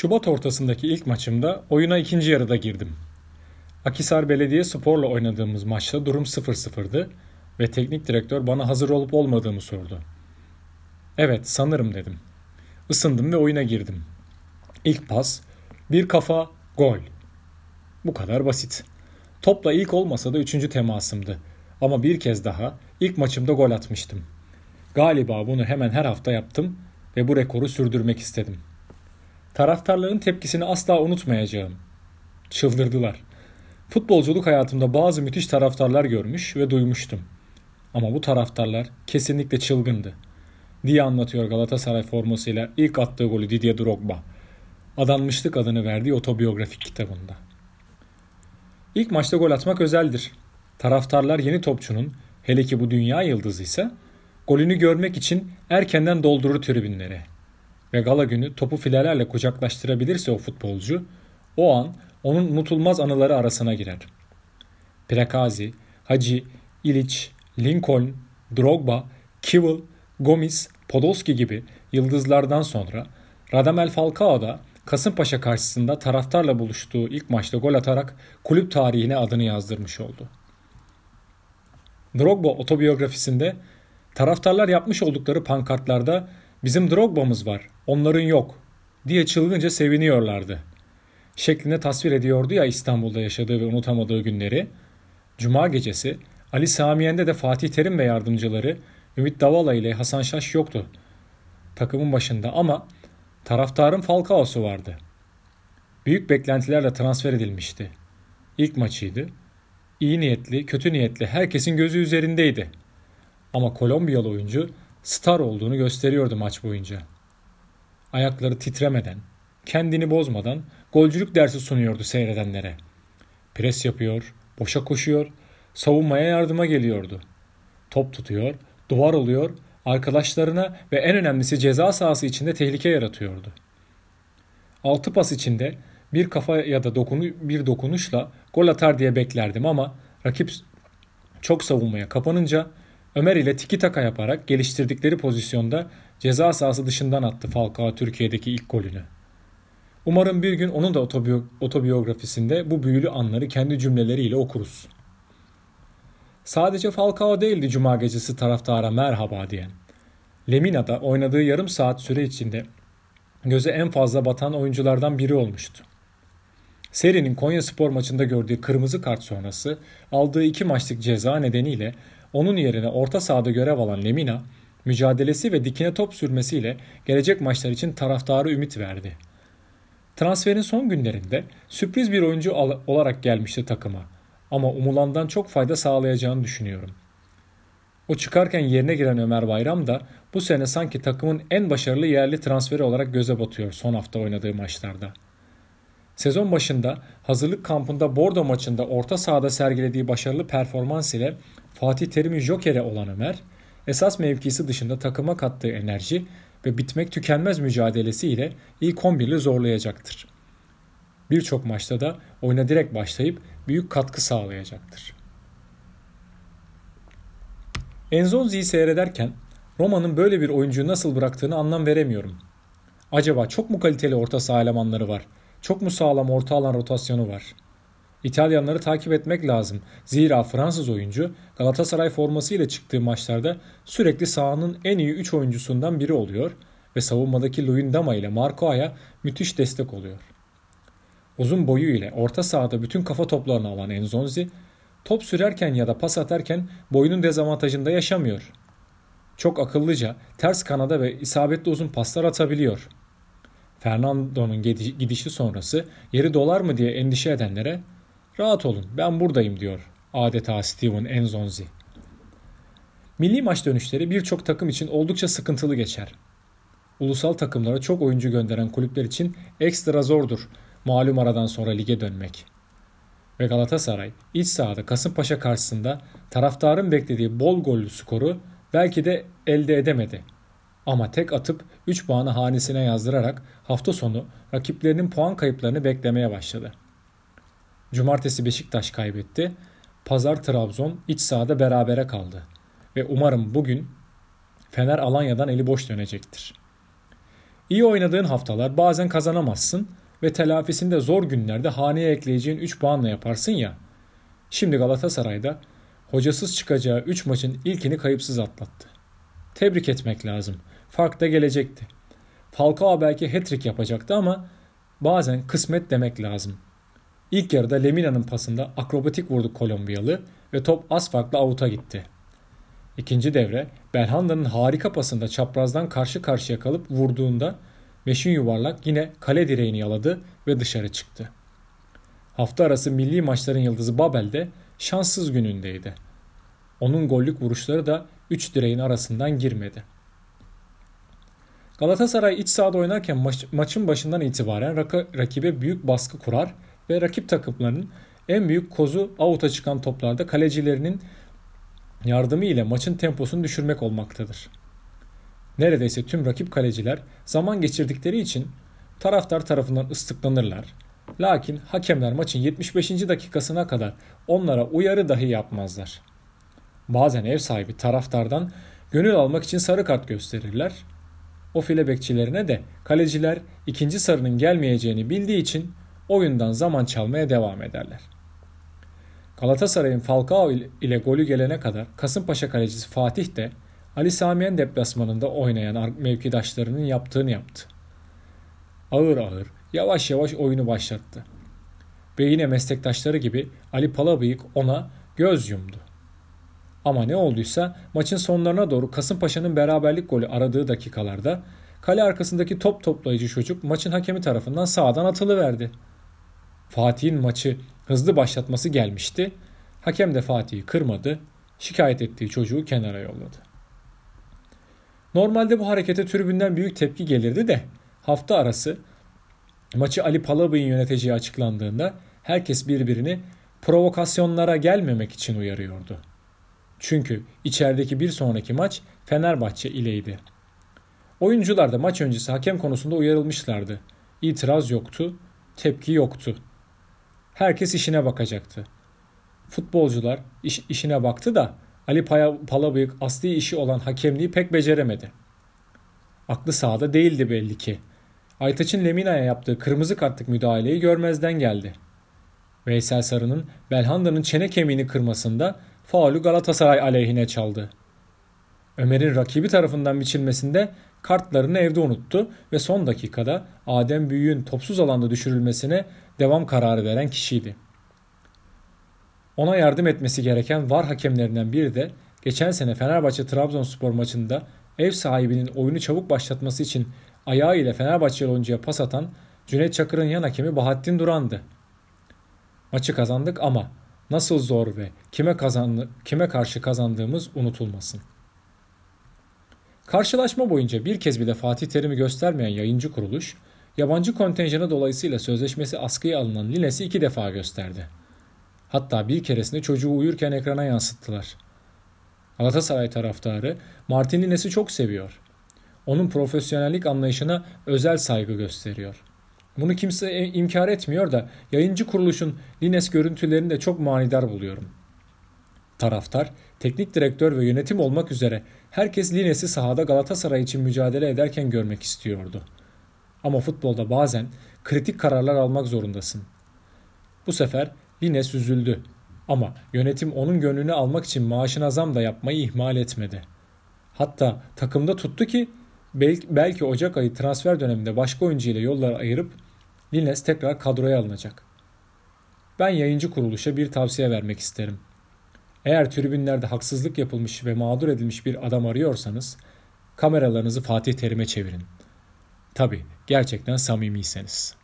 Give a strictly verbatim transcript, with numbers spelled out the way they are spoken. Şubat ortasındaki ilk maçımda oyuna ikinci yarıda girdim. Akhisar Belediyespor'la oynadığımız maçta durum sıfır sıfırdı ve teknik direktör bana hazır olup olmadığımı sordu. Evet, sanırım dedim. Isındım ve oyuna girdim. İlk pas, bir kafa, gol. Bu kadar basit. Topla ilk olmasa da üçüncü temasımdı. Ama bir kez daha ilk maçımda gol atmıştım. Galiba bunu hemen her hafta yaptım ve bu rekoru sürdürmek istedim. Taraftarların tepkisini asla unutmayacağım. Çıldırdılar. Futbolculuk hayatımda bazı müthiş taraftarlar görmüş ve duymuştum. Ama bu taraftarlar kesinlikle çılgındı diye anlatıyor Galatasaray formasıyla ilk attığı golü Didier Drogba, Adanmışlık adını verdiği otobiyografik kitabında. İlk maçta gol atmak özeldir. Taraftarlar yeni topçunun, hele ki bu dünya yıldızıysa, golünü görmek için erkenden doldurur tribünlere. Ve gala günü topu filelerle kucaklaştırabilirse o futbolcu, o an onun unutulmaz anıları arasına girer. Prakazi, Haci, İliç, Lincoln, Drogba, Kivil, Gomez, Podolski gibi yıldızlardan sonra Radamel Falcao da Kasımpaşa karşısında taraftarla buluştuğu ilk maçta gol atarak kulüp tarihine adını yazdırmış oldu. Drogba otobiyografisinde taraftarlar yapmış oldukları pankartlarda "Bizim Drogba'mız var, onların yok" diye çılgınca seviniyorlardı şeklinde tasvir ediyordu ya İstanbul'da yaşadığı ve unutamadığı günleri. Cuma gecesi Ali Samiyen'de de Fatih Terim ve yardımcıları Ümit Davala ile Hasan Şaş yoktu takımın başında, ama taraftarın Falcao'su vardı. Büyük beklentilerle transfer edilmişti. İlk maçıydı. İyi niyetli, kötü niyetli herkesin gözü üzerindeydi. Ama Kolombiyalı oyuncu star olduğunu gösteriyordu maç boyunca. Ayakları titremeden, kendini bozmadan golcülük dersi sunuyordu seyredenlere. Pres yapıyor, boşa koşuyor, savunmaya yardıma geliyordu. Top tutuyor, duvar oluyor, arkadaşlarına ve en önemlisi ceza sahası içinde tehlike yaratıyordu. Altı pas içinde bir kafa ya da dokunu, bir dokunuşla gol atar diye beklerdim, ama rakip çok savunmaya kapanınca Ömer ile tiki taka yaparak geliştirdikleri pozisyonda ceza sahası dışından attı Falcao Türkiye'deki ilk golünü. Umarım bir gün onun da otobiyografisinde bu büyülü anları kendi cümleleriyle okuruz. Sadece Falcao değildi cuma gecesi taraftara merhaba diyen. Lemina da oynadığı yarım saat süre içinde göze en fazla batan oyunculardan biri olmuştu. Serinin Konya spor maçında gördüğü kırmızı kart sonrası aldığı iki maçlık ceza nedeniyle onun yerine orta sahada görev alan Lemina, mücadelesi ve dikine top sürmesiyle gelecek maçlar için taraftarı ümit verdi. Transferin son günlerinde sürpriz bir oyuncu olarak gelmişti takıma, ama umulandan çok fayda sağlayacağını düşünüyorum. O çıkarken yerine giren Ömer Bayram da bu sene sanki takımın en başarılı yerli transferi olarak göze batıyor son hafta oynadığı maçlarda. Sezon başında hazırlık kampında Bordeaux maçında orta sahada sergilediği başarılı performans ile Fatih Terim'in jokeri olan Ömer, esas mevkisi dışında takıma kattığı enerji ve bitmek tükenmez mücadelesi ile ilk on birli zorlayacaktır. Birçok maçta da oyuna direkt başlayıp büyük katkı sağlayacaktır. Nzonzi'yi seyrederken Roma'nın böyle bir oyuncuyu nasıl bıraktığını anlam veremiyorum. Acaba çok mu kaliteli orta saha elemanları var? Çok mu sağlam orta alan rotasyonu var? İtalyanları takip etmek lazım. Zira Fransız oyuncu Galatasaray formasıyla çıktığı maçlarda sürekli sahanın en iyi üç oyuncusundan biri oluyor ve savunmadaki Luindama ile Marco Aya müthiş destek oluyor. Uzun boyu ile orta sahada bütün kafa toplarını alan Nzonzi, top sürerken ya da pas atarken boyunun dezavantajında yaşamıyor. Çok akıllıca ters kanada ve isabetli uzun paslar atabiliyor. Fernando'nun gidişi sonrası yeri dolar mı diye endişe edenlere "Rahat olun, ben buradayım" diyor adeta Steven Nzonzi. Milli maç dönüşleri birçok takım için oldukça sıkıntılı geçer. Ulusal takımlara çok oyuncu gönderen kulüpler için ekstra zordur malum aradan sonra lige dönmek. Ve Galatasaray iç sahada Kasımpaşa karşısında taraftarın beklediği bol gollü skoru belki de elde edemedi. Ama tek atıp üç puanı hanesine yazdırarak hafta sonu rakiplerinin puan kayıplarını beklemeye başladı. Cumartesi Beşiktaş kaybetti, pazar Trabzon iç sahada berabere kaldı ve umarım bugün Fener Alanya'dan eli boş dönecektir. İyi oynadığın haftalar bazen kazanamazsın ve telafisinde zor günlerde haneye ekleyeceğin üç puanla yaparsın ya. Şimdi Galatasaray'da hocasız çıkacağı üç maçın ilkini kayıpsız atlattı. Tebrik etmek lazım. Fark da gelecekti. Falcao belki hat-trick yapacaktı ama bazen kısmet demek lazım. İlk yarıda Lemina'nın pasında akrobatik vurdu Kolombiyalı ve top az farkla avuta gitti. İkinci devre Belhanda'nın harika pasında çaprazdan karşı karşıya kalıp vurduğunda Meşin Yuvarlak yine kale direğini yaladı ve dışarı çıktı. Hafta arası milli maçların yıldızı Babel de şanssız günündeydi. Onun gollük vuruşları da üç direğin arasından girmedi. Galatasaray iç sahada oynarken maç, maçın başından itibaren rak- rakibe büyük baskı kurar ve rakip takımların en büyük kozu avuta çıkan toplarda kalecilerinin yardımı ile maçın temposunu düşürmek olmaktadır. Neredeyse tüm rakip kaleciler zaman geçirdikleri için taraftar tarafından ıslıklanırlar. Lakin hakemler maçın yetmiş beşinci dakikasına kadar onlara uyarı dahi yapmazlar. Bazen ev sahibi taraftardan gönül almak için sarı kart gösterirler. O file bekçilerine de kaleciler ikinci sarının gelmeyeceğini bildiği için oyundan zaman çalmaya devam ederler. Galatasaray'ın Falcao ile golü gelene kadar Kasımpaşa kalecisi Fatih de Ali Samiyen deplasmanında oynayan mevkidaşlarının yaptığını yaptı. Ağır ağır, yavaş yavaş oyunu başlattı. Ve yine meslektaşları gibi Ali Palabıyık ona göz yumdu. Ama ne olduysa maçın sonlarına doğru Kasımpaşa'nın beraberlik golü aradığı dakikalarda kale arkasındaki top toplayıcı çocuk maçın hakemi tarafından sağdan atılıverdi. Fatih'in maçı hızlı başlatması gelmişti. Hakem de Fatih'i kırmadı. Şikayet ettiği çocuğu kenara yolladı. Normalde bu harekete tribünden büyük tepki gelirdi de hafta arası maçı Ali Palabıyık'ın yöneteceği açıklandığında herkes birbirini provokasyonlara gelmemek için uyarıyordu. Çünkü içerideki bir sonraki maç Fenerbahçe ileydi. Oyuncular da maç öncesi hakem konusunda uyarılmışlardı. İtiraz yoktu, tepki yoktu. Herkes işine bakacaktı. Futbolcular iş, işine baktı da Ali Palabıyık asli işi olan hakemliği pek beceremedi. Aklı sahada değildi belli ki. Aytaç'ın Lemina'ya yaptığı kırmızı kartlık müdahaleyi görmezden geldi. Veysel Sarı'nın Belhanda'nın çene kemiğini kırmasında faulü Galatasaray aleyhine çaldı. Ömer'in rakibi tarafından biçilmesinde kartlarını evde unuttu ve son dakikada Adem Büyük'ün topsuz alanda düşürülmesine devam kararı veren kişiydi. Ona yardım etmesi gereken VAR hakemlerinden biri de geçen sene Fenerbahçe Trabzonspor maçında ev sahibinin oyunu çabuk başlatması için ayağı ile Fenerbahçeli oyuncuya pas atan Cüneyt Çakır'ın yan hakemi Bahattin Durandı. Maçı kazandık ama nasıl zor ve kime kazandı, kime karşı kazandığımız unutulmasın. Karşılaşma boyunca bir kez bile Fatih Terim'i göstermeyen yayıncı kuruluş, yabancı kontenjanı dolayısıyla sözleşmesi askıya alınan Lines'i iki defa gösterdi. Hatta bir keresinde çocuğu uyurken ekrana yansıttılar. Galatasaray taraftarı Martin Lines'i çok seviyor. Onun profesyonellik anlayışına özel saygı gösteriyor. Bunu kimse inkar etmiyor da yayıncı kuruluşun Lines görüntülerini de çok manidar buluyorum. Taraftar, teknik direktör ve yönetim olmak üzere herkes Lines'i sahada Galatasaray için mücadele ederken görmek istiyordu. Ama futbolda bazen kritik kararlar almak zorundasın. Bu sefer Lines üzüldü ama yönetim onun gönlünü almak için maaşına zam da yapmayı ihmal etmedi. Hatta takımda tuttu ki belki, belki Ocak ayı transfer döneminde başka oyuncu ile yolları ayırıp Lines tekrar kadroya alınacak. Ben yayıncı kuruluşa bir tavsiye vermek isterim. Eğer tribünlerde haksızlık yapılmış ve mağdur edilmiş bir adam arıyorsanız kameralarınızı Fatih Terim'e çevirin. Tabii gerçekten samimiyseniz.